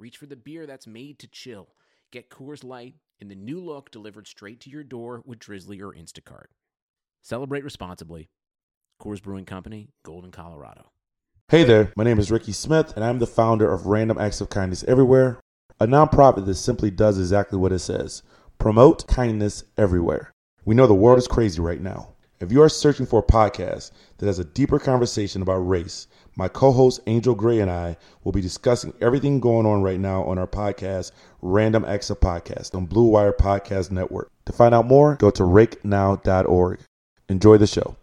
reach for the beer that's made to chill. Get Coors Light in the new look delivered straight to your door with Drizzly or Instacart. Celebrate responsibly. Coors Brewing Company, Golden, Colorado. Hey there, my name is Ricky Smith, and I'm the founder of Random Acts of Kindness Everywhere, a nonprofit that simply does exactly what it says. Promote kindness everywhere. We know the world is crazy right now. If you are searching for a podcast that has a deeper conversation about race, my co-host Angel Gray and I will be discussing everything going on right now on our podcast, Random Acts of Podcast, on Blue Wire Podcast Network. To find out more, go to rakenow.org. Enjoy the show.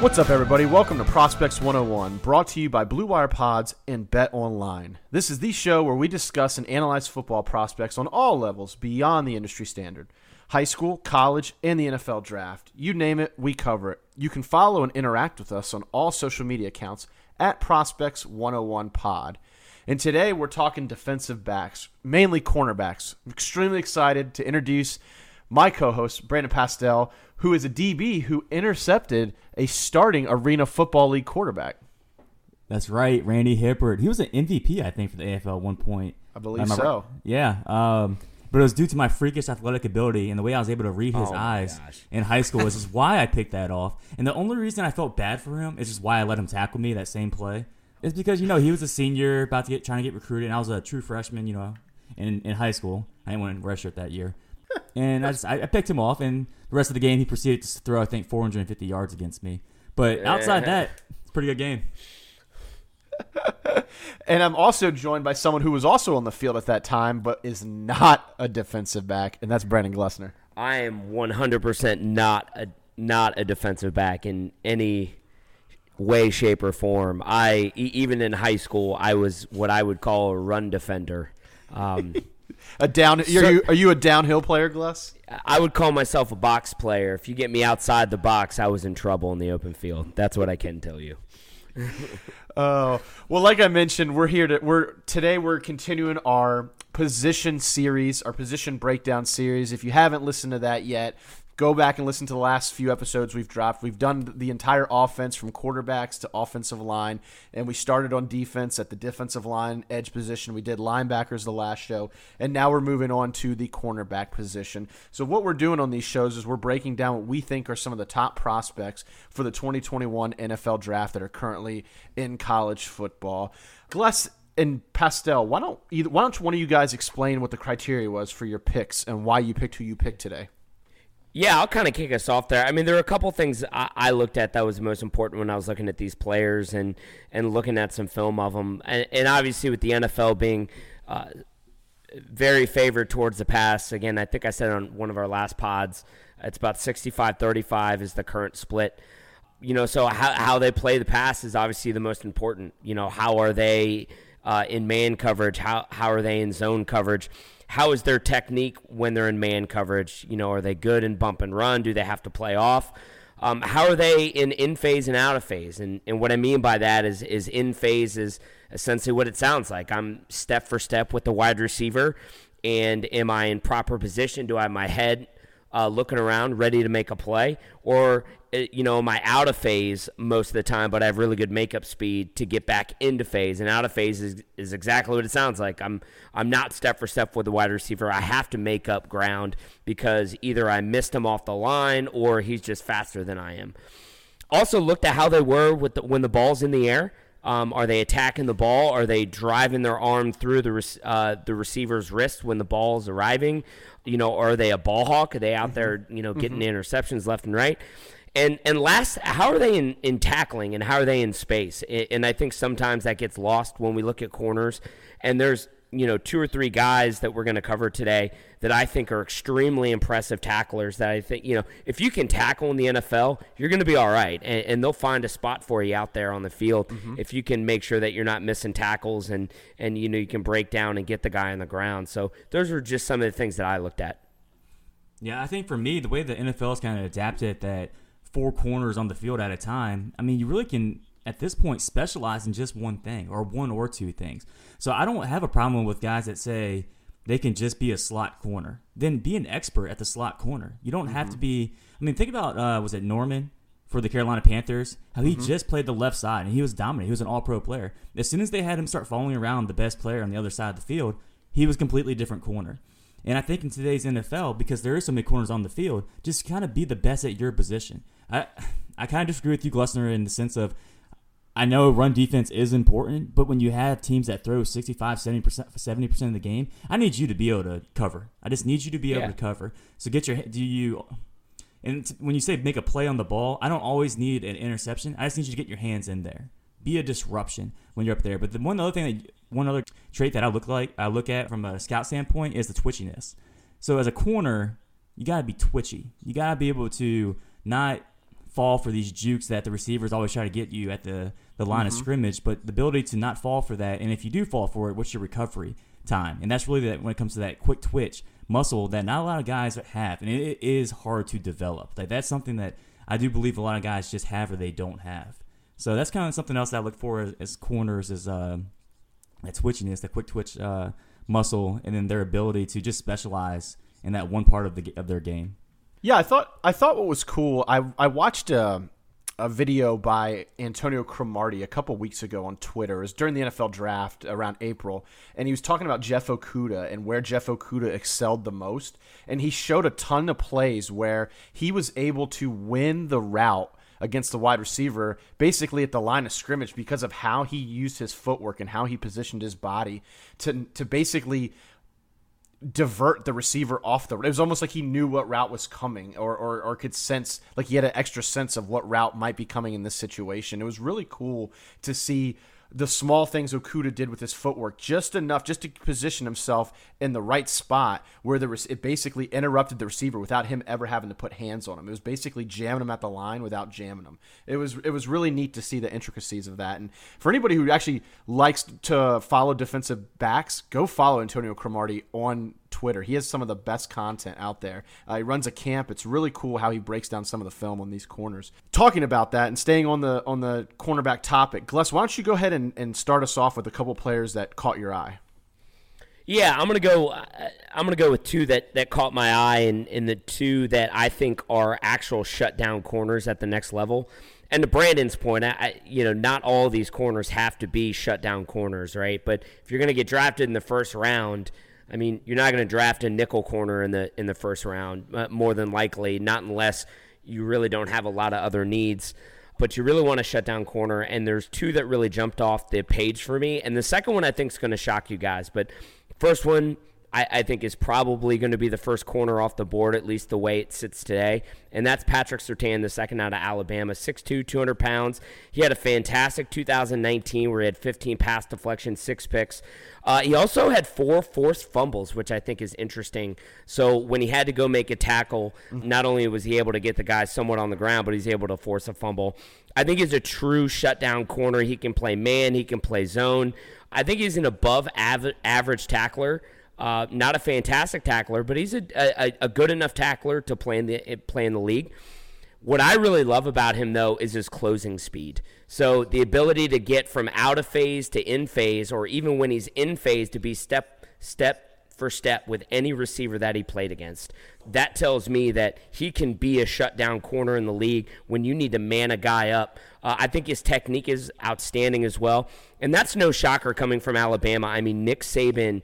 What's up, everybody? Welcome to Prospects 101, brought to you by Blue Wire Pods and Bet Online. This is the show where we discuss and analyze football prospects on all levels beyond the industry standard. High school, college, and the NFL draft. You name it, we cover it. You can follow and interact with us on all social media accounts at Prospects 101 Pod. And today we're talking defensive backs, mainly cornerbacks. I'm extremely excited to introduce my co-host, Brandon Pastel, who is a DB who intercepted a starting Arena Football League quarterback. That's right, Randy Hippard. He was an MVP, I think, for the AFL at one point. I believe so. Yeah, but it was due to my freakish athletic ability, and the way I was able to read his eyes in high school is just why I picked that off. And the only reason I felt bad for him is just why I let him tackle me that same play. It's because, you know, he was a senior about to get recruited, and I was a true freshman, you know, in high school. I didn't want to redshirt that year. And I picked him off, and the rest of the game he proceeded to throw, I think, 450 yards against me. But outside that, it's a pretty good game. And I'm also joined by someone who was also on the field at that time but is not a defensive back, and that's Brandon Glessner. I am 100% not a defensive back in any way, shape, or form. Even in high school, I was what I would call a run defender. Are you a downhill player, Gless? I would call myself a box player. If you get me outside the box, I was in trouble in the open field. That's what I can tell you. Well, like I mentioned, we're continuing our position series, our position breakdown series. If you haven't listened to that yet, go back and listen to the last few episodes we've dropped. We've done the entire offense from quarterbacks to offensive line, and we started on defense at the defensive line edge position. We did linebackers the last show, and now we're moving on to the cornerback position. So what we're doing on these shows is we're breaking down what we think are some of the top prospects for the 2021 NFL draft that are currently in college football. Gless and Pastel, why don't one of you guys explain what the criteria was for your picks and why you picked who you picked today? Yeah, I'll kind of kick us off there. I mean, there are a couple things I looked at that was the most important when I was looking at these players and looking at some film of them. And obviously with the NFL being very favored towards the pass, again, I think I said on one of our last pods, it's about 65-35 is the current split. You know, so how they play the pass is obviously the most important. You know, how are they in man coverage? How are they in zone coverage? How is their technique when they're in man coverage? You know, are they good in bump and run? Do they have to play off? How are they in phase and out of phase? And what I mean by that is in phase is essentially what it sounds like. I'm step for step with the wide receiver, and am I in proper position? Do I have my head looking around, ready to make a play? Or, you know, am I out of phase most of the time, but I have really good makeup speed to get back into phase? And out of phase is exactly what it sounds like. I'm not step for step with the wide receiver. I have to make up ground because either I missed him off the line or he's just faster than I am. Also looked at how they were when the ball's in the air. Are they attacking the ball? Are they driving their arm through the receiver's wrist when the ball is arriving? You know, are they a ball hawk? Are they out there, you know, getting interceptions left and right? And last, how are they in tackling and how are they in space? And I think sometimes that gets lost when we look at corners. And there's, you know, two or three guys that we're going to cover today that I think are extremely impressive tacklers that I think, you know, if you can tackle in the NFL, you're going to be all right. And they'll find a spot for you out there on the field if you can make sure that you're not missing tackles and, you know, you can break down and get the guy on the ground. So those are just some of the things that I looked at. Yeah, I think for me, the way the NFL is kind of adapted that four corners on the field at a time, I mean, you really can at this point specialize in just one thing or one or two things. So I don't have a problem with guys that say they can just be a slot corner. Then be an expert at the slot corner. You don't have to be – I mean, think about was it Norman for the Carolina Panthers? How he just played the left side, and he was dominant. He was an all-pro player. As soon as they had him start following around the best player on the other side of the field, he was a completely different corner. And I think in today's NFL, because there are so many corners on the field, just kind of be the best at your position. I kind of disagree with you, Glessner, in the sense of I know run defense is important, but when you have teams that throw 65, 70% of the game, I need you to be able to cover. I just need you to be able to cover. So get your – do you – and when you say make a play on the ball, I don't always need an interception. I just need you to get your hands in there. Be a disruption when you're up there. But the one other trait that I look at from a scout standpoint is the twitchiness. So as a corner, you got to be twitchy. You got to be able to not – fall for these jukes that the receivers always try to get you at the line of scrimmage, but the ability to not fall for that, and if you do fall for it, what's your recovery time? And that's really that when it comes to that quick twitch muscle that not a lot of guys have, and it is hard to develop. Like that's something that I do believe a lot of guys just have or they don't have. So that's kind of something else that I look for as corners is that twitchiness, that quick twitch muscle, and then their ability to just specialize in that one part of their game. Yeah, I thought what was cool, I watched a video by Antonio Cromartie a couple weeks ago on Twitter. It was during the NFL draft around April, and he was talking about Jeff Okuda and where Jeff Okuda excelled the most. And he showed a ton of plays where he was able to win the route against the wide receiver basically at the line of scrimmage because of how he used his footwork and how he positioned his body to basically divert the receiver off the route. It was almost like he knew what route was coming or could sense, like he had an extra sense of what route might be coming in this situation. It was really cool to see the small things Okuda did with his footwork, just enough, just to position himself in the right spot where it basically interrupted the receiver without him ever having to put hands on him. It was basically jamming him at the line without jamming him. It was really neat to see the intricacies of that. And for anybody who actually likes to follow defensive backs, go follow Antonio Cromartie on Twitter. He has some of the best content out there. He runs a camp. It's really cool how he breaks down some of the film on these corners. Talking about that and staying on the cornerback topic, Gless, why don't you go ahead and start us off with a couple players that caught your eye? Yeah, I'm gonna go with two that caught my eye, and the two that I think are actual shutdown corners at the next level. And to Brandon's point, not all of these corners have to be shutdown corners, right? But if you're gonna get drafted in the first round, I mean, you're not going to draft a nickel corner in the first round, more than likely, not unless you really don't have a lot of other needs. But you really want a shutdown corner, and there's two that really jumped off the page for me. And the second one I think is going to shock you guys. But first one I think is probably going to be the first corner off the board, at least the way it sits today. And that's Patrick Surtain, the second out of Alabama, 6'2", 200 pounds. He had a fantastic 2019 where he had 15 pass deflections, 6 picks. He also had 4 forced fumbles, which I think is interesting. So when he had to go make a tackle, not only was he able to get the guy somewhat on the ground, but he's able to force a fumble. I think he's a true shutdown corner. He can play man. He can play zone. I think he's an above average tackler. Not a fantastic tackler, but he's a good enough tackler to play in the league. What I really love about him, though, is his closing speed. So the ability to get from out of phase to in phase, or even when he's in phase, to be step for step with any receiver that he played against. That tells me that he can be a shutdown corner in the league when you need to man a guy up. I think his technique is outstanding as well. And that's no shocker coming from Alabama. I mean, Nick Saban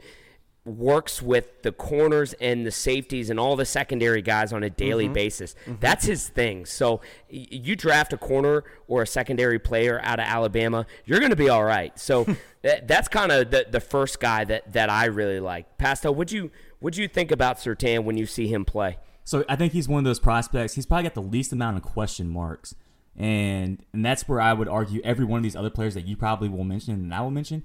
works with the corners and the safeties and all the secondary guys on a daily basis. That's his thing. So you draft a corner or a secondary player out of Alabama, you're going to be all right. So that's kind of the first guy that I really like. Pastel, what'd you think about Surtain when you see him play? So I think he's one of those prospects. He's probably got the least amount of question marks. And that's where I would argue every one of these other players that you probably will mention and I will mention,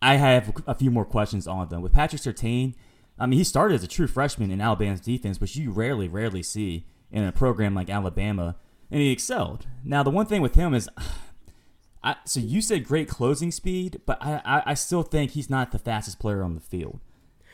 I have a few more questions on them. With Patrick Surtain, I mean, he started as a true freshman in Alabama's defense, which you rarely see in a program like Alabama, and he excelled. Now, the one thing with him is, so you said great closing speed, but I still think he's not the fastest player on the field.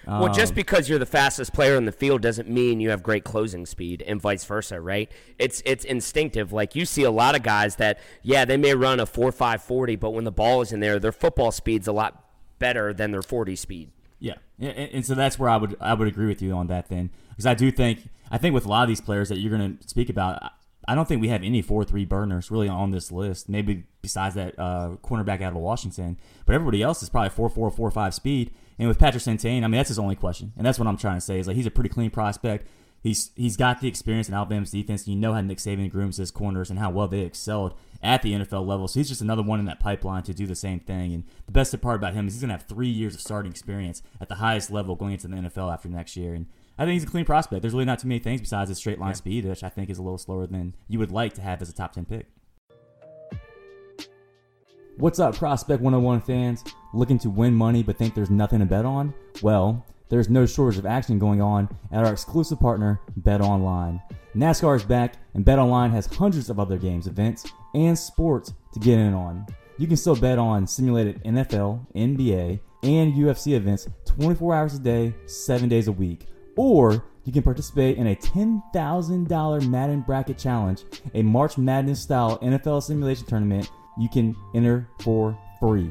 Well, just because you're the fastest player in the field doesn't mean you have great closing speed and vice versa, right? It's instinctive. Like, you see a lot of guys that, yeah, they may run a 4.5 40, but when the ball is in there, their football speed's a lot better than their 40 speed. Yeah, and so that's where I would agree with you on that then, because I think with a lot of these players that you're going to speak about, I don't think we have any 4.3 burners really on this list, maybe besides that cornerback out of Washington, but everybody else is probably 4.4, 4.5 speed. And with Patrick Surtain, I mean, that's his only question, and that's what I'm trying to say is, like, he's a pretty clean prospect. He's got the experience in Alabama's defense. You know how Nick Saban grooms his corners and how well they excelled at the NFL level. So he's just another one in that pipeline to do the same thing. And the best part about him is he's going to have 3 years of starting experience at the highest level going into the NFL after next year. And I think he's a clean prospect. There's really not too many things besides his straight line speed, which I think is a little slower than you would like to have as a top 10 pick. What's up, Prospect 101 fans? Looking to win money but think there's nothing to bet on? Well, there's no shortage of action going on at our exclusive partner, Bet Online. NASCAR is back, and Bet Online has hundreds of other games, events, and sports to get in on. You can still bet on simulated NFL, NBA, and UFC events 24 hours a day, 7 days a week. Or you can participate in a $10,000 Madden Bracket Challenge, a March Madness-style NFL simulation tournament you can enter for free.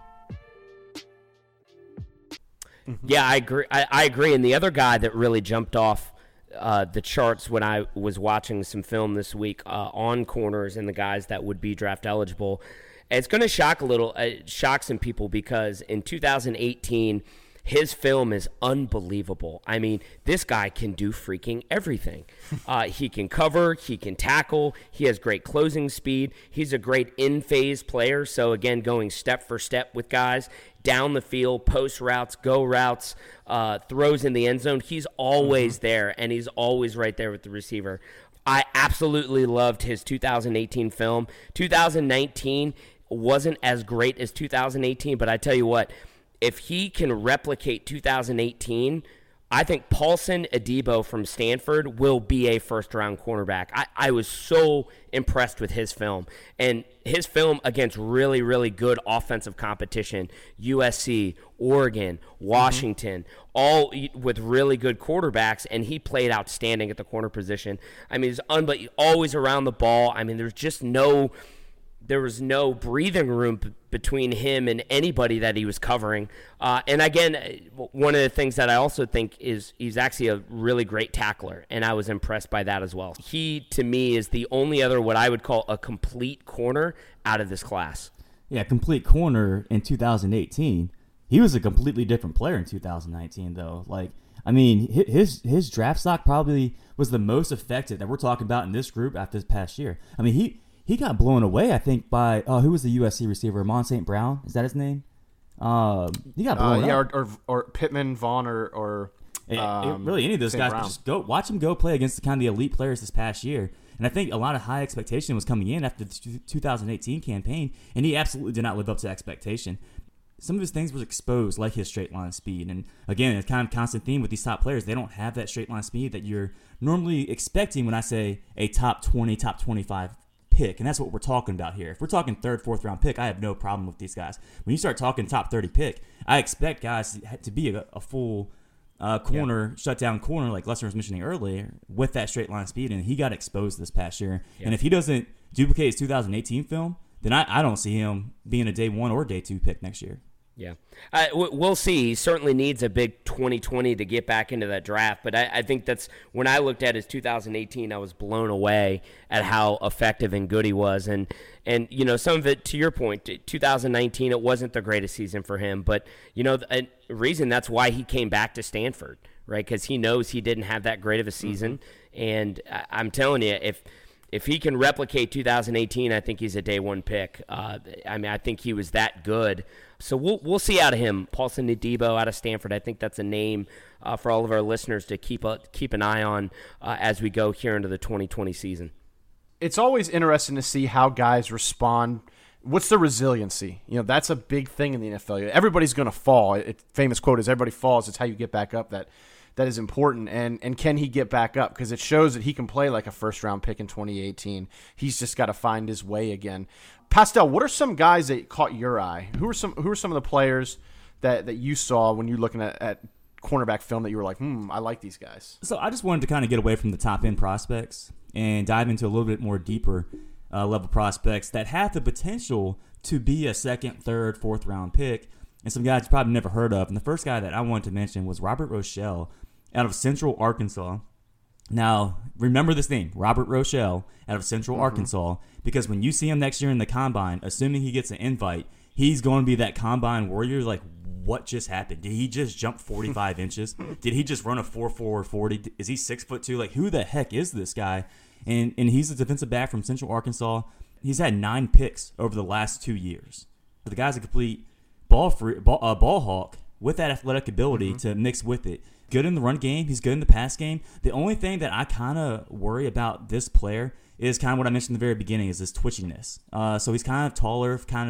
Yeah, I agree. I agree. And the other guy that really jumped off the charts when I was watching some film this week on corners and the guys that would be draft eligible, it's going to shock some people, because in 2018, his film is unbelievable. I mean, this guy can do freaking everything. He can cover, he can tackle, he has great closing speed, he's a great in-phase player. So again, going step for step with guys, down the field, post routes, go routes, throws in the end zone. He's always there, and he's always right there with the receiver. I absolutely loved his 2018 film. 2019 wasn't as great as 2018, but I tell you what, if he can replicate 2018, I think Paulson Adebo from Stanford will be a first-round cornerback. I was so impressed with his film. And his film against really, really good offensive competition, USC, Oregon, Washington, all with really good quarterbacks, and he played outstanding at the corner position. I mean, he's always around the ball. I mean, there's just no... There was no breathing room between him and anybody that he was covering. And again, one of the things that I also think is he's actually a really great tackler, and I was impressed by that as well. He, to me, is the only other what I would call a complete corner out of this class. Yeah, complete corner in 2018. He was a completely different player in 2019, though. Like, I mean, his draft stock probably was the most affected that we're talking about in this group after this past year. I mean, He got blown away, I think, by who was the USC receiver? Amon St. Brown, is that his name? He got blown up. Or Pittman, Vaughn, or really any of those St. guys. Brown. Just go watch him go play against the kind of the elite players this past year, and I think a lot of high expectation was coming in after the 2018 campaign, and he absolutely did not live up to expectation. Some of his things was exposed, like his straight line speed, and again, it's kind of a constant theme with these top players. They don't have that straight line speed that you're normally expecting when I say a top 20, top 25. Pick, and that's what we're talking about here. If we're talking third, fourth round pick, I have no problem with these guys. When you start talking top 30 pick, I expect guys to be a full corner, shutdown corner, like Lester was mentioning earlier, with that straight line speed, and he got exposed this past year. Yeah. And if he doesn't duplicate his 2018 film, then I don't see him being a day one or day two pick next year. Yeah, we'll see. He certainly needs a big 2020 to get back into that draft. But I think that's when I looked at his 2018, I was blown away at how effective and good he was. And you know, some of it, to your point, 2019, it wasn't the greatest season for him. But, you know, the reason that's why he came back to Stanford, right, because he knows he didn't have that great of a season. Mm-hmm. And I'm telling you, if he can replicate 2018, I think he's a day one pick. I mean, I think he was that good. So we'll see out of him. Paulson Adebo out of Stanford. I think that's a name for all of our listeners to keep an eye on as we go here into the 2020 season. It's always interesting to see how guys respond. What's the resiliency? You know, that's a big thing in the NFL. Everybody's going to fall. Famous quote is, "Everybody falls. It's how you get back up." That is important, and can he get back up? Because it shows that he can play like a first-round pick in 2018. He's just got to find his way again. Pastel, what are some guys that caught your eye? Who are some of the players that you saw when you're looking at cornerback film that you were like, I like these guys? So I just wanted to kind of get away from the top-end prospects and dive into a little bit more deeper level prospects that have the potential to be a second, third, fourth-round pick, and some guys you probably never heard of. And the first guy that I wanted to mention was Robert Rochelle out of Central Arkansas. Now, remember this name, Robert Rochelle out of Central Arkansas, because when you see him next year in the combine, assuming he gets an invite, he's going to be that combine warrior. Like, what just happened? Did he just jump 45 inches? Did he just run a 4.40? Is he 6'2"? Like, who the heck is this guy? And he's a defensive back from Central Arkansas. He's had 9 picks over the last 2 years. The guy's a complete ball hawk with that athletic ability to mix with it. Good in the run game. He's good in the pass game. The only thing that I kind of worry about this player is kind of what I mentioned in the very beginning, is this twitchiness. So he's kind of taller, kind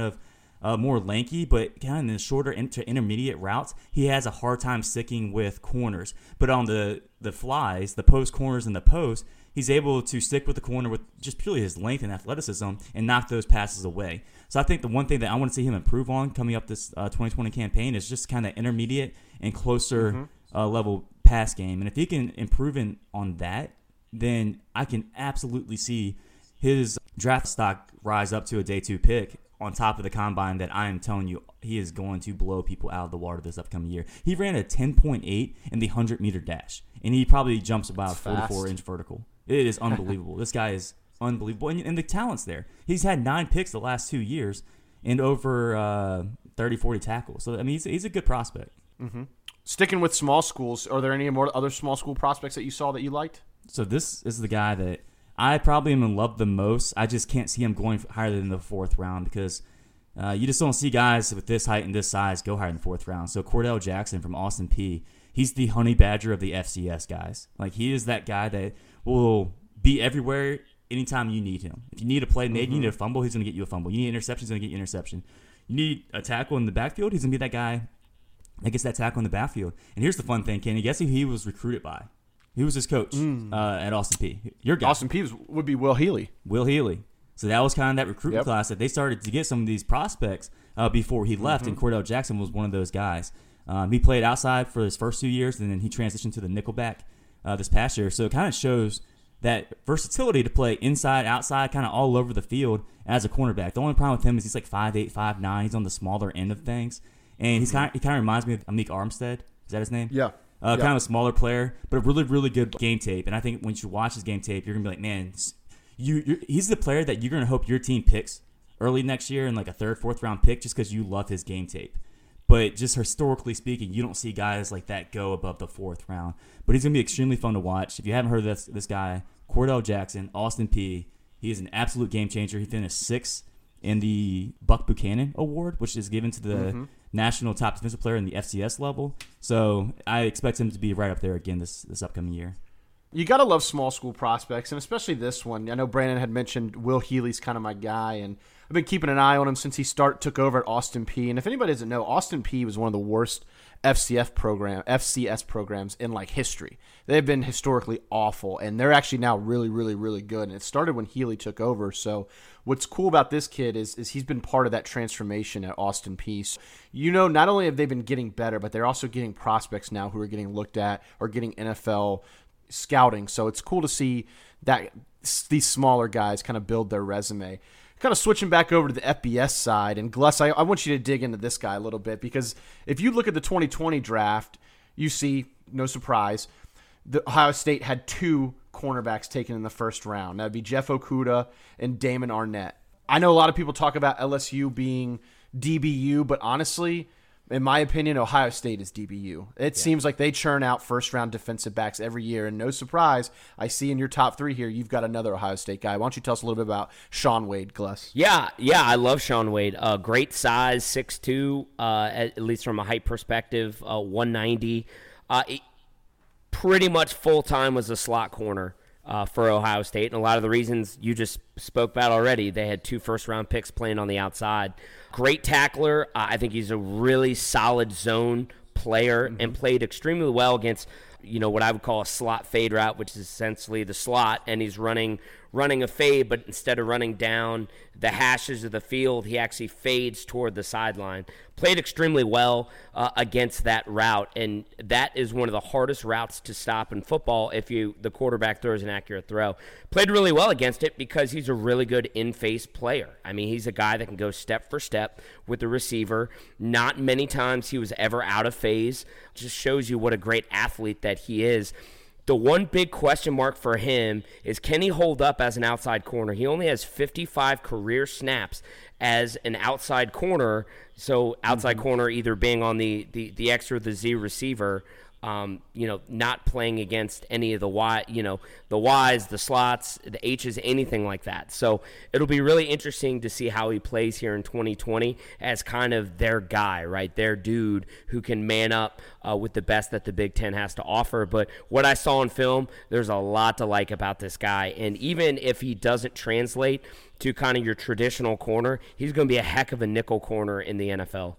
of more lanky, but kind of in the shorter to intermediate routes, he has a hard time sticking with corners. But on the flies, the post corners and the post, he's able to stick with the corner with just purely his length and athleticism and knock those passes away. So I think the one thing that I want to see him improve on coming up this 2020 campaign is just kind of intermediate and closer level pass game. And if he can improve on that, then I can absolutely see his draft stock rise up to a day two pick on top of the combine that I am telling you he is going to blow people out of the water this upcoming year. He ran a 10.8 in the 100-meter dash, and he probably jumps about 44-inch vertical. It is unbelievable. This guy is unbelievable. And the talent's there. He's had 9 picks the last 2 years and over 30-40 tackles. So, I mean, he's a good prospect. Mm-hmm. Sticking with small schools, are there any more other small school prospects that you saw that you liked? So this is the guy that I probably am in love the most. I just can't see him going higher than the 4th round because you just don't see guys with this height and this size go higher than the 4th round. So Cordell Jackson from Austin Peay, he's the honey badger of the FCS guys. Like, he is that guy that will be everywhere anytime you need him. If you need a play made, you need a fumble, he's going to get you a fumble. You need an interception, he's going to get you an interception. You need a tackle in the backfield, he's going to be that guy that gets that tackle in the backfield. And here's the fun thing, Kenny. Guess who he was recruited by? He was his coach at Austin Peay. Your guy. Austin Peay would be Will Healy. Will Healy. So that was kind of that recruitment class that they started to get some of these prospects before he left, and Cordell Jackson was one of those guys. He played outside for his first 2 years, and then he transitioned to the nickelback this past year. So it kind of shows that versatility to play inside, outside, kind of all over the field as a cornerback. The only problem with him is he's like 5'8", 5'9". He's on the smaller end of things. And he kind of reminds me of Amik Armstead. Is that his name? Yeah. Kind of a smaller player, but a really, really good game tape. And I think when you watch his game tape, you're going to be like, man, he's the player that you're going to hope your team picks early next year in like a 3rd, 4th round pick just because you love his game tape. But just historically speaking, you don't see guys like that go above the 4th round. But he's going to be extremely fun to watch. If you haven't heard of this guy, Cordell Jackson, Austin Peay, he is an absolute game changer. He finished 6th in the Buck Buchanan Award, which is given to the national top defensive player in the FCS level. So I expect him to be right up there again this upcoming year. You got to love small school prospects, and especially this one. I know Brandon had mentioned Will Healy's kind of my guy, and I've been keeping an eye on him since he took over at Austin Peay. And if anybody doesn't know, Austin Peay was one of the worst FCS programs in like history. They've been historically awful, and they're actually now really, really, really good. And it started when Healy took over. So what's cool about this kid is he's been part of that transformation at Austin Peay. So, you know, not only have they been getting better, but they're also getting prospects now who are getting looked at or getting NFL scouting. So it's cool to see that these smaller guys kind of build their resume. Kind of switching back over to the FBS side, and Gless, I want you to dig into this guy a little bit, because if you look at the 2020 draft, you see, no surprise, the Ohio State had two cornerbacks taken in the first round. That'd be Jeff Okuda and Damon Arnette. I know a lot of people talk about LSU being DBU, but honestly, in my opinion, Ohio State is DBU. It seems like they churn out first-round defensive backs every year, and no surprise, I see in your top three here, you've got another Ohio State guy. Why don't you tell us a little bit about Shaun Wade, Gless? Yeah, I love Shaun Wade. Great size, 6'2", at least from a height perspective, 190. Pretty much full-time was a slot corner for Ohio State, and a lot of the reasons you just spoke about already. They had two first-round picks playing on the outside. Great tackler. I think he's a really solid zone player and played extremely well against, you know, what I would call a slot fade route, which is essentially the slot, and he's running a fade, but instead of running down the hashes of the field, he actually fades toward the sideline. Played extremely well against that route, and that is one of the hardest routes to stop in football if the quarterback throws an accurate throw. Played really well against it because he's a really good in-face player. I mean, he's a guy that can go step for step with the receiver. Not many times he was ever out of phase. Just shows you what a great athlete that he is. The one big question mark for him is, can he hold up as an outside corner? He only has 55 career snaps as an outside corner, so outside corner either being on the X or the Z receiver, you know, not playing against any of the Y, you know, the Ys, the slots, the Hs, anything like that. So it'll be really interesting to see how he plays here in 2020 as kind of their guy, right? Their dude who can man up with the best that the Big Ten has to offer. But what I saw in film, there's a lot to like about this guy. And even if he doesn't translate to kind of your traditional corner, he's going to be a heck of a nickel corner in the NFL.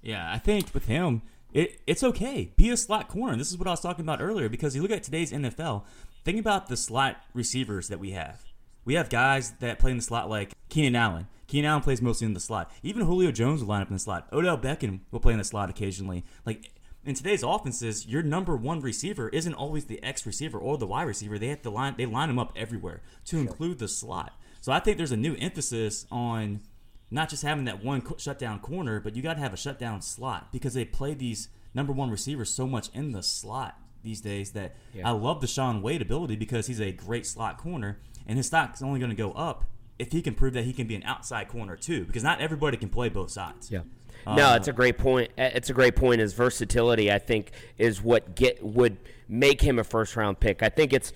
Yeah, I think with him, It's okay. Be a slot corner. This is what I was talking about earlier, because you look at today's NFL, think about the slot receivers that we have. We have guys that play in the slot like Keenan Allen. Keenan Allen plays mostly in the slot. Even Julio Jones will line up in the slot. Odell Beckham will play in the slot occasionally. Like, in today's offenses, your number one receiver isn't always the X receiver or the Y receiver. They have to line them up everywhere to include the slot. So I think there's a new emphasis on not just having that one shutdown corner, but you got to have a shutdown slot, because they play these number one receivers so much in the slot these days that I love the Shaun Wade ability, because he's a great slot corner, and his stock's only going to go up if he can prove that he can be an outside corner too, because not everybody can play both sides. Yeah. No, it's a great point. It's a great point. His versatility, I think, is what would make him a first-round pick. I think it's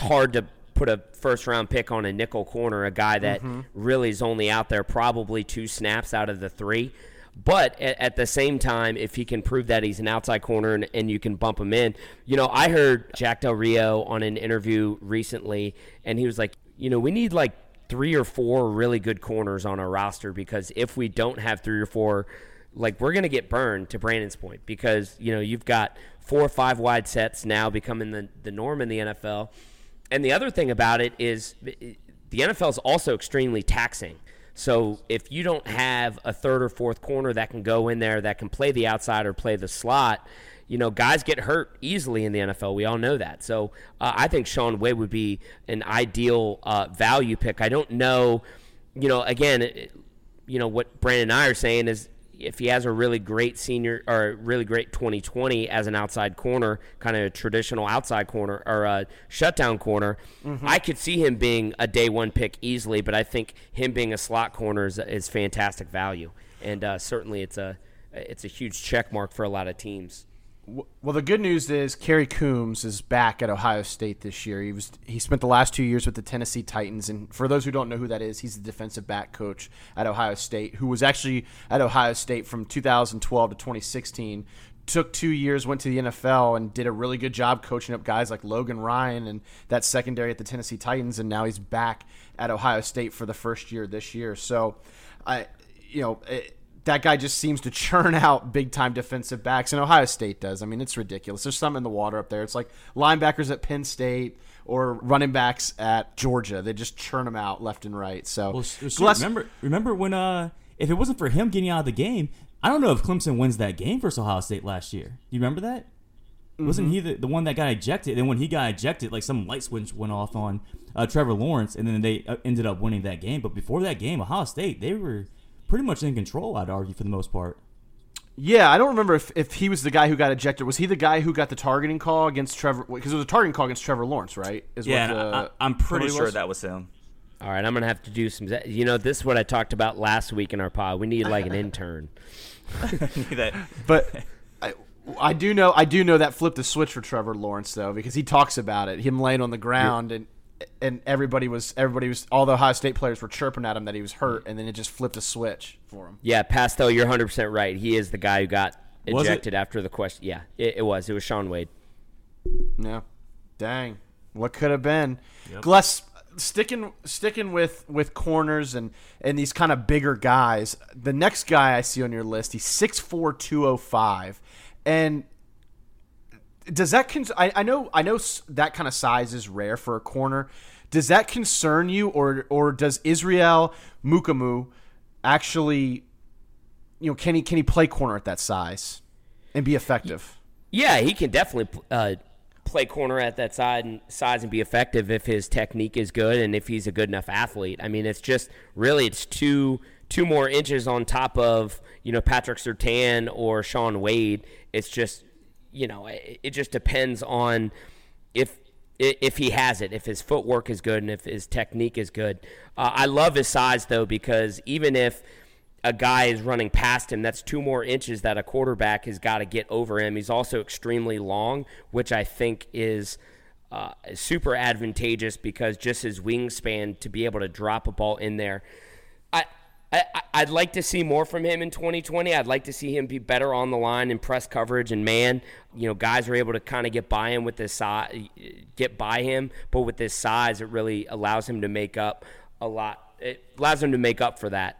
hard to put a first-round pick on a nickel corner, a guy that really is only out there probably two snaps out of the three. But at the same time, if he can prove that he's an outside corner and you can bump him in. You know, I heard Jack Del Rio on an interview recently, and he was like, you know, we need like three or four really good corners on our roster, because if we don't have three or four, like, we're going to get burned, to Brandon's point, because, you know, you've got 4 or 5 wide sets now becoming the norm in the NFL. And the other thing about it is the NFL is also extremely taxing. So if you don't have a third or fourth corner that can go in there, that can play the outside or play the slot, you know, guys get hurt easily in the NFL. We all know that. So I think Shaun Wade would be an ideal value pick. I don't know, you know, again, you know, what Brandon and I are saying is, if he has a really great senior or really great 2020 as an outside corner, kind of a traditional outside corner or a shutdown corner, I could see him being a day one pick easily, but I think him being a slot corner is fantastic value. And certainly it's a huge check mark for a lot of teams. Well, the good news is Kerry Coombs is back at Ohio State this year. He spent the last 2 years with the Tennessee Titans, and for those who don't know who that is, he's the defensive back coach at Ohio State, who was actually at Ohio State from 2012 to 2016. took 2 years, went to the NFL, and did a really good job coaching up guys like Logan Ryan and that secondary at the Tennessee Titans, and now he's back at Ohio State for the first year this year. So, that guy just seems to churn out big-time defensive backs, and Ohio State does. I mean, it's ridiculous. There's some in the water up there. It's like linebackers at Penn State or running backs at Georgia. They just churn them out left and right. So, remember when if it wasn't for him getting out of the game, I don't know if Clemson wins that game versus Ohio State last year. You remember that? Mm-hmm. Wasn't he the one that got ejected? And when he got ejected, like some light switch went off on Trevor Lawrence, and then they ended up winning that game. But before that game, Ohio State, they were pretty much in control, I'd argue, for the most part. Yeah, I don't remember if he was the guy who got ejected. Was he the guy who got the targeting call against Trevor? Because it was a targeting call against Trevor Lawrence, right? I'm pretty sure that was him. All right, I'm going to have to do some – this is what I talked about last week in our pod. We need, like, an intern. But I do know that flipped the switch for Trevor Lawrence, though, because he talks about it, him laying on the ground, and everybody was all the Ohio State players were chirping at him that he was hurt, and then it just flipped a switch for him. Yeah, Pastel, you're 100% right. He is the guy who got ejected after the question. Yeah, it was. It was Shaun Wade. No. Dang. What could have been? Yep. Gless, sticking with corners and these kind of bigger guys, the next guy I see on your list, he's 6'4", 205. And does that I know that kind of size is rare for a corner. Does that concern you, or does Israel Mukamu actually, can he play corner at that size and be effective? Yeah, he can definitely play corner at that size and be effective if his technique is good and if he's a good enough athlete. I mean, it's just really two more inches on top of Patrick Surtain or Shaun Wade. It's just it just depends on if he has it, if his footwork is good and if his technique is good. I love his size though, because even if a guy is running past him, that's two more inches that a quarterback has got to get over him. He's also extremely long, which I think is super advantageous, because just his wingspan to be able to drop a ball in there. I'd like to see more from him in 2020. I'd like to see him be better on the line in press coverage and man. Guys are able to kind of get by him, but with this size, it really allows him to make up a lot. It allows him to make up for that.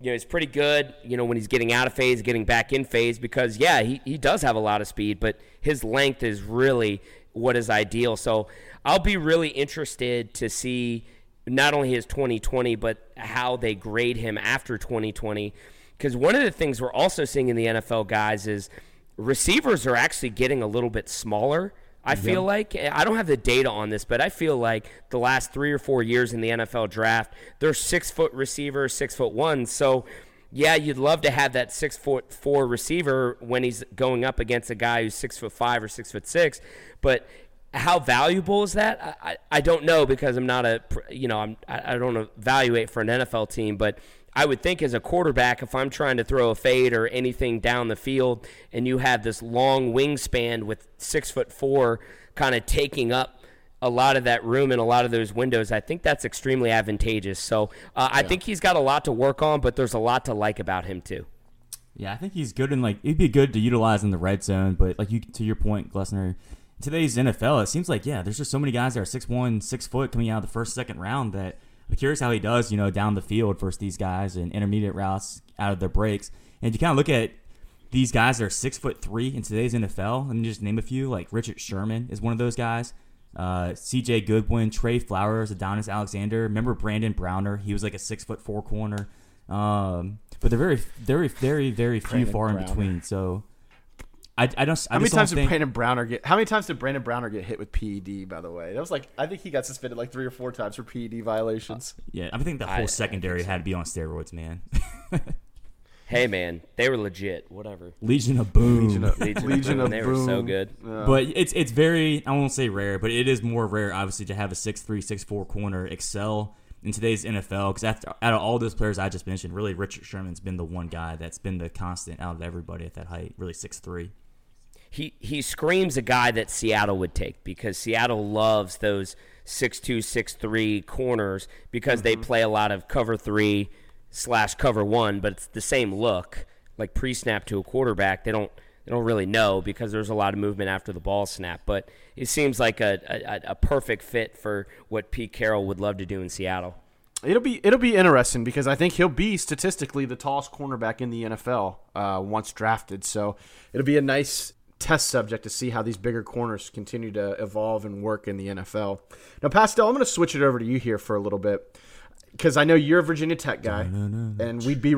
He's pretty good, when he's getting out of phase, getting back in phase, because, yeah, he does have a lot of speed, but his length is really what is ideal. So I'll be really interested to see not only his 2020, but how they grade him after 2020. Because one of the things we're also seeing in the NFL, guys, is receivers are actually getting a little bit smaller. I feel like, I don't have the data on this, but I feel like the last 3 or 4 years in the NFL draft, they're 6-foot receivers, 6'1". So, yeah, you'd love to have that 6'4" receiver when he's going up against a guy who's 6'5" or 6'6". But how valuable is that? I don't know, because I'm not I don't evaluate for an NFL team, but I would think as a quarterback, if I'm trying to throw a fade or anything down the field and you have this long wingspan with 6'4" kind of taking up a lot of that room and a lot of those windows, I think that's extremely advantageous. So I think he's got a lot to work on, but there's a lot to like about him too. Yeah, I think he's good, and it'd be good to utilize in the red zone, but to your point, Glessner, today's NFL, it seems like, yeah, there's just so many guys that are 6'1", 6' coming out of the first, second round that I'm curious how he does, down the field versus these guys and intermediate routes out of their breaks. And if you kind of look at these guys that are 6'3" in today's NFL, let me just name a few, like Richard Sherman is one of those guys. C.J. Goodwin, Trey Flowers, Adonis Alexander. Remember Brandon Browner? He was like a 6'4" corner. But they're very, very few far in between, so... How many times did Brandon Browner get hit with PED? By the way, that was I think he got suspended 3 or 4 times for PED violations. I think the whole secondary had to be on steroids, man. Hey, man, they were legit. Whatever. Legion of Boom. Legion of Boom. They were so good. Yeah. But it's very, I won't say rare, but it is more rare, obviously, to have a 6'3", 6'4" corner excel in today's NFL. Because out of all those players I just mentioned, really Richard Sherman's been the one guy that's been the constant out of everybody at that height. Really 6'3". He screams a guy that Seattle would take, because Seattle loves those 6'2", 6'3" corners, because they play a lot of cover 3/cover 1, but it's the same look, pre-snap to a quarterback. They don't I don't really know because there's a lot of movement after the ball snap, but it seems like a perfect fit for what Pete Carroll would love to do in Seattle. It'll be interesting because I think he'll be statistically the tallest cornerback in the NFL once drafted. So it'll be a nice test subject to see how these bigger corners continue to evolve and work in the NFL. Now, Pastel, I'm going to switch it over to you here for a little bit because I know you're a Virginia Tech guy, and we'd be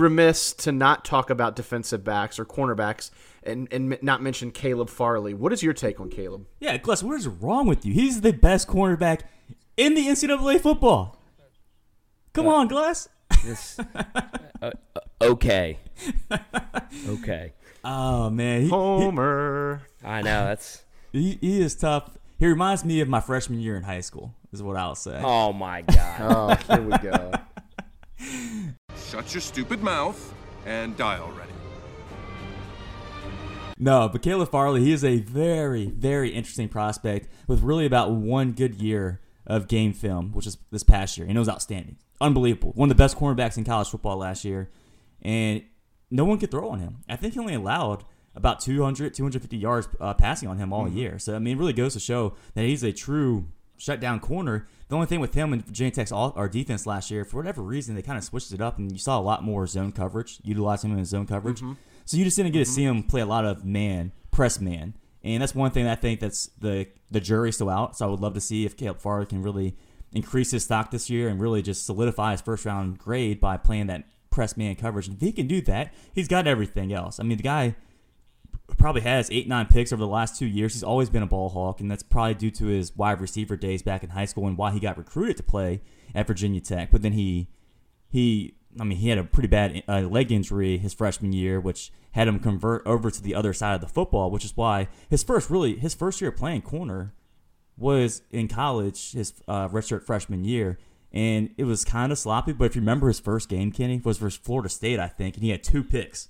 remiss to not talk about defensive backs or cornerbacks and not mention Caleb Farley. What is your take on Caleb? Yeah, Gus, what is wrong with you? He's the best cornerback in the NCAA football. Come on, Glass. Okay. Oh, man. Homer. I know. He is tough. He reminds me of my freshman year in high school, is what I'll say. Oh, my God. Oh, here we go. Shut your stupid mouth and die already. No, but Caleb Farley, he is a very, very interesting prospect with really about one good year of game film, which is this past year, and it was outstanding. Unbelievable. One of the best cornerbacks in college football last year, and no one could throw on him. I think he only allowed about 250 yards passing on him all year. So, I mean, it really goes to show that he's a true shutdown corner. The only thing with him and Virginia Tech's defense last year, for whatever reason, they kind of switched it up, and you saw a lot more zone coverage, utilizing him in zone coverage. Mm-hmm. So you just didn't get to see him play a lot of man, press man. And that's one thing that I think that's the jury's still out. So I would love to see if Caleb Farley can really increase his stock this year and really just solidify his first-round grade by playing that press-man coverage. And if he can do that, he's got everything else. I mean, the guy probably has 8-9 picks over the last 2 years. He's always been a ball hawk, and that's probably due to his wide receiver days back in high school and why he got recruited to play at Virginia Tech. But then he had a pretty bad leg injury his freshman year, which had him convert over to the other side of the football, which is why his first year playing corner was in college, his redshirt freshman year, and it was kind of sloppy. But if you remember, his first game, Kenny, was versus Florida State, I think, and he had 2 picks.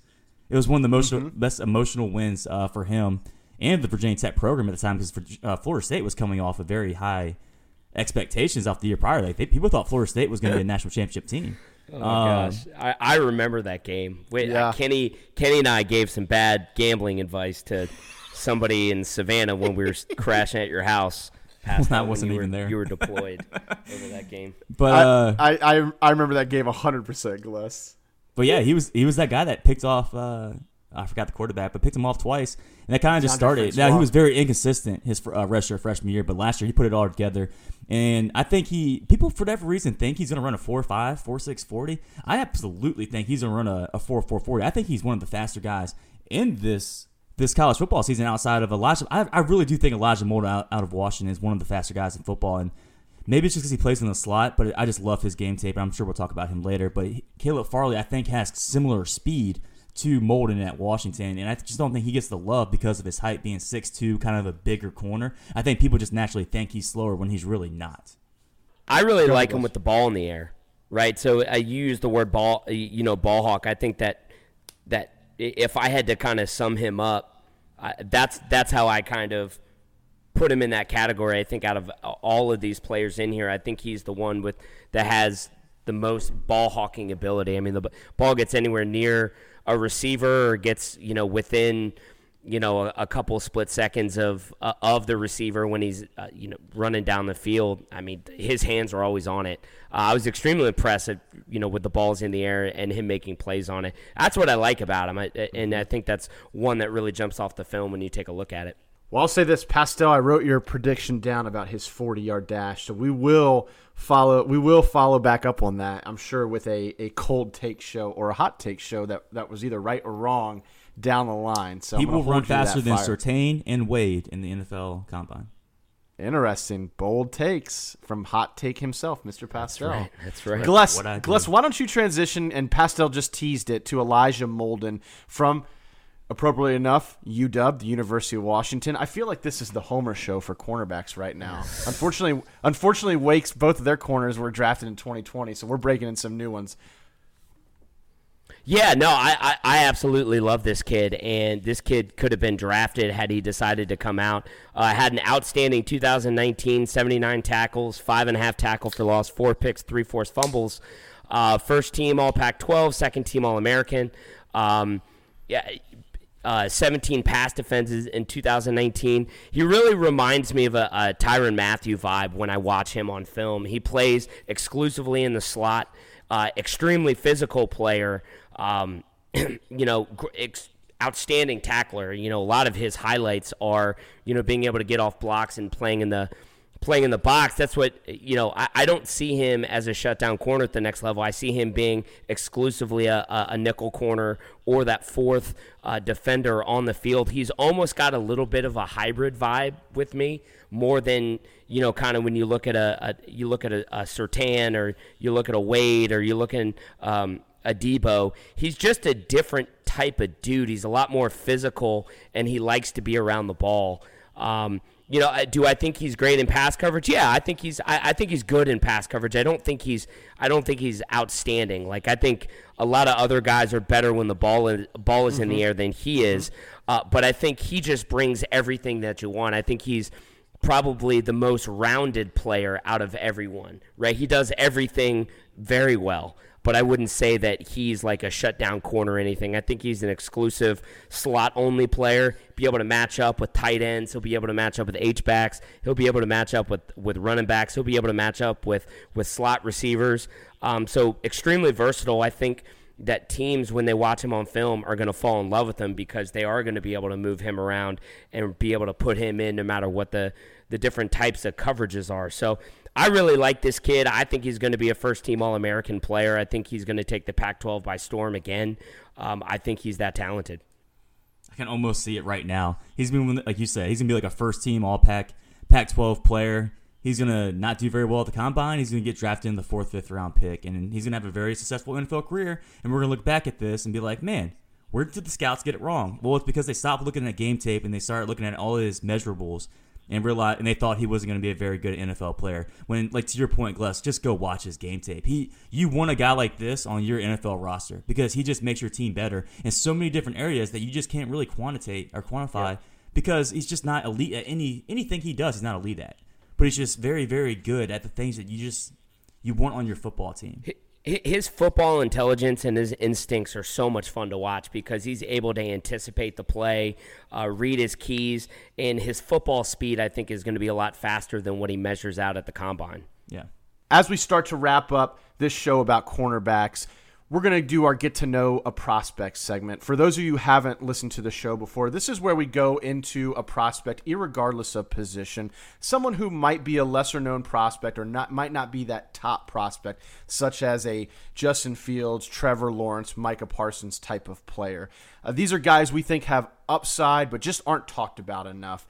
It was one of the best emotional wins for him and the Virginia Tech program at the time because Florida State was coming off a very high expectations off the year prior. Like, people thought Florida State was going to be a national championship team. Oh, my gosh. I remember that game. Kenny and I gave some bad gambling advice to somebody in Savannah when we were crashing at your house. I wasn't even there. You were deployed over that game. But I remember that game 100% less. But, yeah, he was that guy that picked off I forgot the quarterback, but picked him off twice. And that kind of just started. Now, he was very inconsistent his redshirt freshman year, but last year he put it all together. And I think people for whatever reason think he's going to run a 4.5, 4.6, 40. I absolutely think he's going to run a 4.4, 40. I think he's one of the faster guys in this college football season outside of Elijah. I really do think Elijah Molden out of Washington is one of the faster guys in football. And maybe it's just because he plays in the slot, but I just love his game tape. And I'm sure we'll talk about him later. But Caleb Farley, I think, has similar speed to Molden at Washington, and I just don't think he gets the love because of his height being 6'2", kind of a bigger corner. I think people just naturally think he's slower when he's really not. I really like him with the ball in the air, right? So I use the word ball, ball hawk. I think that if I had to kind of sum him up, that's how I kind of put him in that category. I think out of all of these players in here, I think he's the one that has the most ball hawking ability. I mean, the ball gets anywhere near a receiver or gets within a couple split seconds of the receiver when he's running down the field. I mean, his hands are always on it. I was extremely impressed with the balls in the air and him making plays on it. That's what I like about him, and I think that's one that really jumps off the film when you take a look at it. Well, I'll say this, Pastel, I wrote your prediction down about his 40-yard dash, so we will follow back up on that, I'm sure, with a cold take show or a hot take show that was either right or wrong down the line. So he will run faster than Surtain and Wade in the NFL Combine. Interesting. Bold takes from Hot Take himself, Mr. Pastel. That's right. Gless, why don't you transition, and Pastel just teased it, to Elijah Molden from – appropriately enough, UW, the University of Washington. I feel like this is the Homer show for cornerbacks right now. Unfortunately, Wake's both of their corners were drafted in 2020, so we're breaking in some new ones. Yeah, no, I absolutely love this kid, and this kid could have been drafted had he decided to come out. Had an outstanding 2019, 79 tackles, 5.5 tackle for loss, 4 picks, 3 forced fumbles. First team All Pac-12, second team All American. 17 pass defenses in 2019. He really reminds me of a Tyrann Mathieu vibe when I watch him on film. He plays exclusively in the slot, extremely physical player, outstanding tackler. You know, a lot of his highlights are, you know, being able to get off blocks and playing in the box. That's what, you know, I don't see him as a shutdown corner at the next level. I see him being exclusively a nickel corner or that fourth defender on the field. He's almost got a little bit of a hybrid vibe with me, more than, you know, kind of when you look at a Surtain, or you look at a Wade, or you look at Adebo. He's just a different type of dude. He's a lot more physical, and he likes to be around the ball. You know, do I think he's great in pass coverage? Yeah, I think he's good in pass coverage. I don't think he's outstanding. Like, I think a lot of other guys are better when the ball is in the air than he is. But I think he just brings everything that you want. I think he's probably the most rounded player out of everyone, right? He does everything very well. But I wouldn't say that he's like a shutdown corner or anything. I think he's an exclusive slot-only player. Be able to match up with tight ends. He'll be able to match up with H-backs. He'll be able to match up with running backs. He'll be able to match up with slot receivers. So extremely versatile. I think that teams, when they watch him on film, are going to fall in love with him, because they are going to be able to move him around and be able to put him in no matter what the different types of coverages are. So I really like this kid. I think he's going to be a first-team All-American player. I think he's going to take the Pac-12 by storm again. I think he's that talented. I can almost see it right now. He's been, like you said, he's going to be like a first-team All-Pac-12 player. He's going to not do very well at the Combine. He's going to get drafted in the fourth, fifth-round pick, and he's going to have a very successful NFL career, and we're going to look back at this and be like, man, where did the scouts get it wrong? Well, it's because they stopped looking at game tape and they started looking at all of his measurables, and realized, and they thought he wasn't going to be a very good NFL player. When, like, to your point, Gless, just go watch his game tape. You want a guy like this on your NFL roster, because he just makes your team better in so many different areas that you just can't really quantify. Because he's just not elite at anything he does. He's not elite at, but he's just very, very good at the things that you want on your football team. His football intelligence and his instincts are so much fun to watch, because he's able to anticipate the play, read his keys, and his football speed, I think, is going to be a lot faster than what he measures out at the Combine. Yeah. As we start to wrap up this show about cornerbacks, we're going to do our Get to Know a Prospect segment. For those of you who haven't listened to the show before, this is where we go into a prospect, irregardless of position, someone who might be a lesser-known prospect or might not be that top prospect, such as a Justin Fields, Trevor Lawrence, Micah Parsons type of player. These are guys we think have upside but just aren't talked about enough.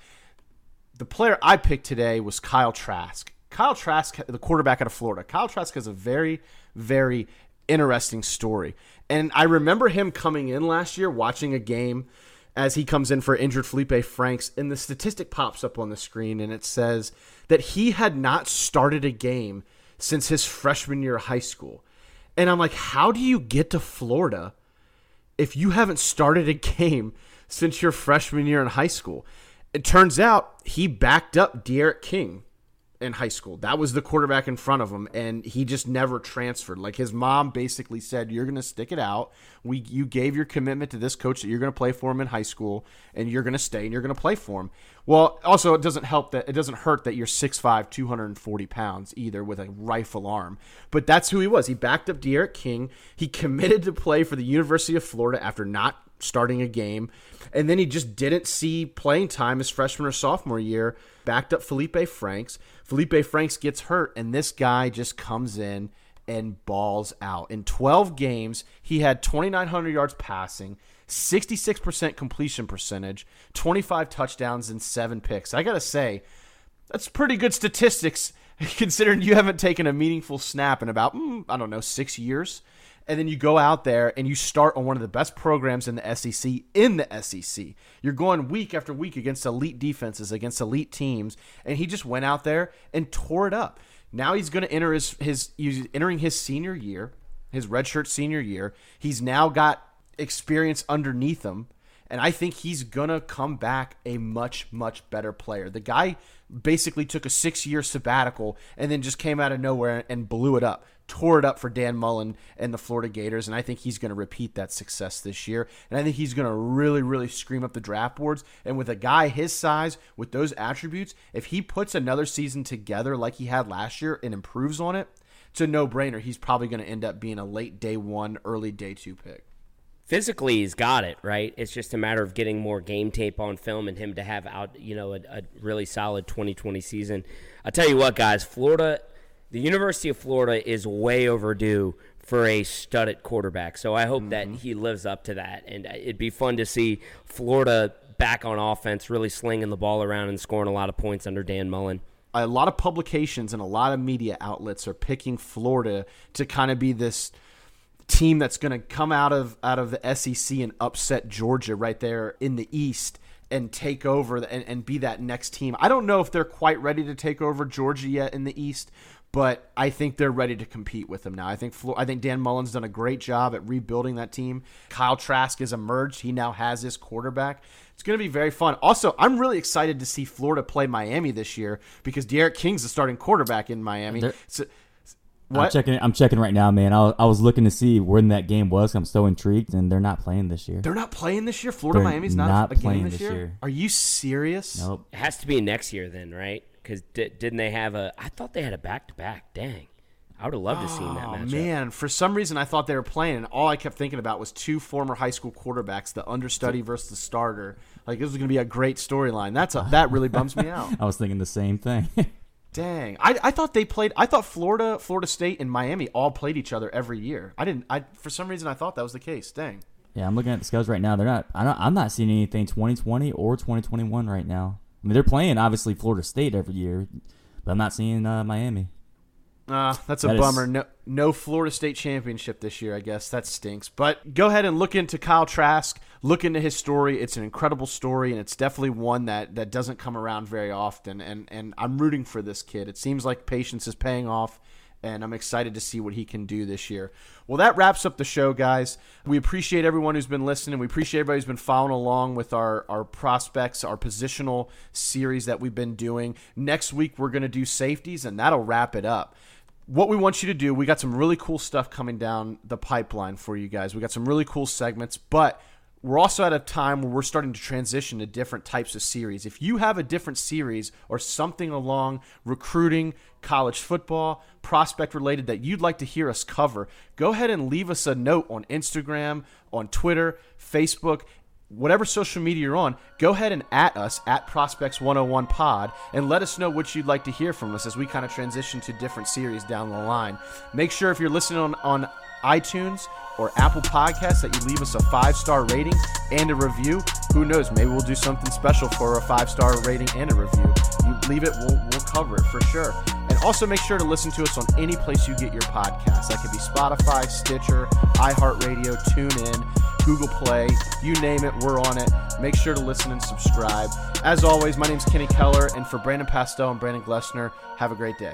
The player I picked today was Kyle Trask. Kyle Trask, the quarterback out of Florida. Kyle Trask has a very, very interesting story. And I remember him coming in last year, watching a game as he comes in for injured Felipe Franks, and the statistic pops up on the screen, and it says that he had not started a game since his freshman year of high school. And I'm like, how do you get to Florida if you haven't started a game since your freshman year in high school? It turns out he backed up Derek King in high school. That was the quarterback in front of him, and he just never transferred. Like, his mom basically said, you're going to stick it out. You gave your commitment to this coach that you're going to play for him in high school, and you're going to stay and you're going to play for him. Well, also, it doesn't hurt that you're 6'5", 240 pounds either, with a rifle arm. But that's who he was. He backed up Derek King. He committed to play for the University of Florida after not starting a game, and then he just didn't see playing time his freshman or sophomore year. Backed up Felipe Franks. Felipe Franks gets hurt, and this guy just comes in and balls out. In 12 games, he had 2,900 yards passing, 66% completion percentage, 25 touchdowns, and 7 picks. I got to say, that's pretty good statistics, considering you haven't taken a meaningful snap in about, 6 years. And then you go out there and you start on one of the best programs in the SEC. You're going week after week against elite defenses, against elite teams, and he just went out there and tore it up. Now he's going to enter his senior year, his redshirt senior year. He's now got experience underneath him And I think he's going to come back a much, much better player. The guy basically took a 6-year sabbatical and then just came out of nowhere and blew it up, tore it up for Dan Mullen and the Florida Gators. And I think he's going to repeat that success this year. And I think he's going to really, really scream up the draft boards. And with a guy his size, with those attributes, if he puts another season together like he had last year and improves on it, it's a no-brainer. He's probably going to end up being a late day one, early day two pick. Physically, he's got it, right? It's just a matter of getting more game tape on film and him to have out, you know, a really solid 2020 season. I'll tell you what, guys, Florida, the University of Florida is way overdue for a stud at quarterback. So I hope that he lives up to that. And it'd be fun to see Florida back on offense, really slinging the ball around and scoring a lot of points under Dan Mullen. A lot of publications and a lot of media outlets are picking Florida to kind of be this team that's going to come out of the SEC and upset Georgia right there in the East and take over and be that next team. I don't know if they're quite ready to take over Georgia yet in the East, but I think they're ready to compete with them now. I think Dan Mullen's done a great job at rebuilding that team. Kyle Trask has emerged. He now has his quarterback. It's going to be very fun. Also, I'm really excited to see Florida play Miami this year because Derek King's the starting quarterback in Miami. I'm checking right now, man. I was looking to see when that game was. I'm so intrigued, and they're not playing this year. They're not playing this year? Florida-Miami's not a game this year? Are you serious? Nope. It has to be next year then, right? Because didn't they have a – I thought they had a back-to-back. Dang. I would have loved to have seen that matchup. Oh, man. For some reason, I thought they were playing, and all I kept thinking about was two former high school quarterbacks, the understudy versus the starter. Like, this is going to be a great storyline. That really bums me out. I was thinking the same thing. Dang, I thought they played. I thought Florida State, and Miami all played each other every year. For some reason, I thought that was the case. Dang. Yeah, I'm looking at the schedules right now. They're not. I'm not seeing anything 2020 or 2021 right now. I mean, they're playing obviously Florida State every year, but I'm not seeing Miami. That's a bummer. No Florida State championship this year, I guess. That stinks. But go ahead and look into Kyle Trask. Look into his story. It's an incredible story, and it's definitely one that doesn't come around very often. And I'm rooting for this kid. It seems like patience is paying off, and I'm excited to see what he can do this year. Well, that wraps up the show, guys. We appreciate everyone who's been listening. We appreciate everybody who's been following along with our prospects, our positional series that we've been doing. Next week, we're going to do safeties, and that'll wrap it up. What we want you to do, we got some really cool stuff coming down the pipeline for you guys. We got some really cool segments, but we're also at a time where we're starting to transition to different types of series. If you have a different series or something along recruiting, college football, prospect related that you'd like to hear us cover, go ahead and leave us a note on Instagram, on Twitter, Facebook, whatever social media you're on. Go ahead and at us at Prospects101Pod and let us know what you'd like to hear from us as we kind of transition to different series down the line. Make sure if you're listening on iTunes or Apple Podcasts that you leave us a 5-star rating and a review. Who knows? Maybe we'll do something special for a 5-star rating and a review. You leave it, we'll cover it for sure. And also make sure to listen to us on any place you get your podcasts. That could be Spotify, Stitcher, iHeartRadio, TuneIn, Google Play, you name it, we're on it. Make sure to listen and subscribe. As always, my name's Kenny Keller, and for Brandon Pastel and Brandon Glessner, have a great day.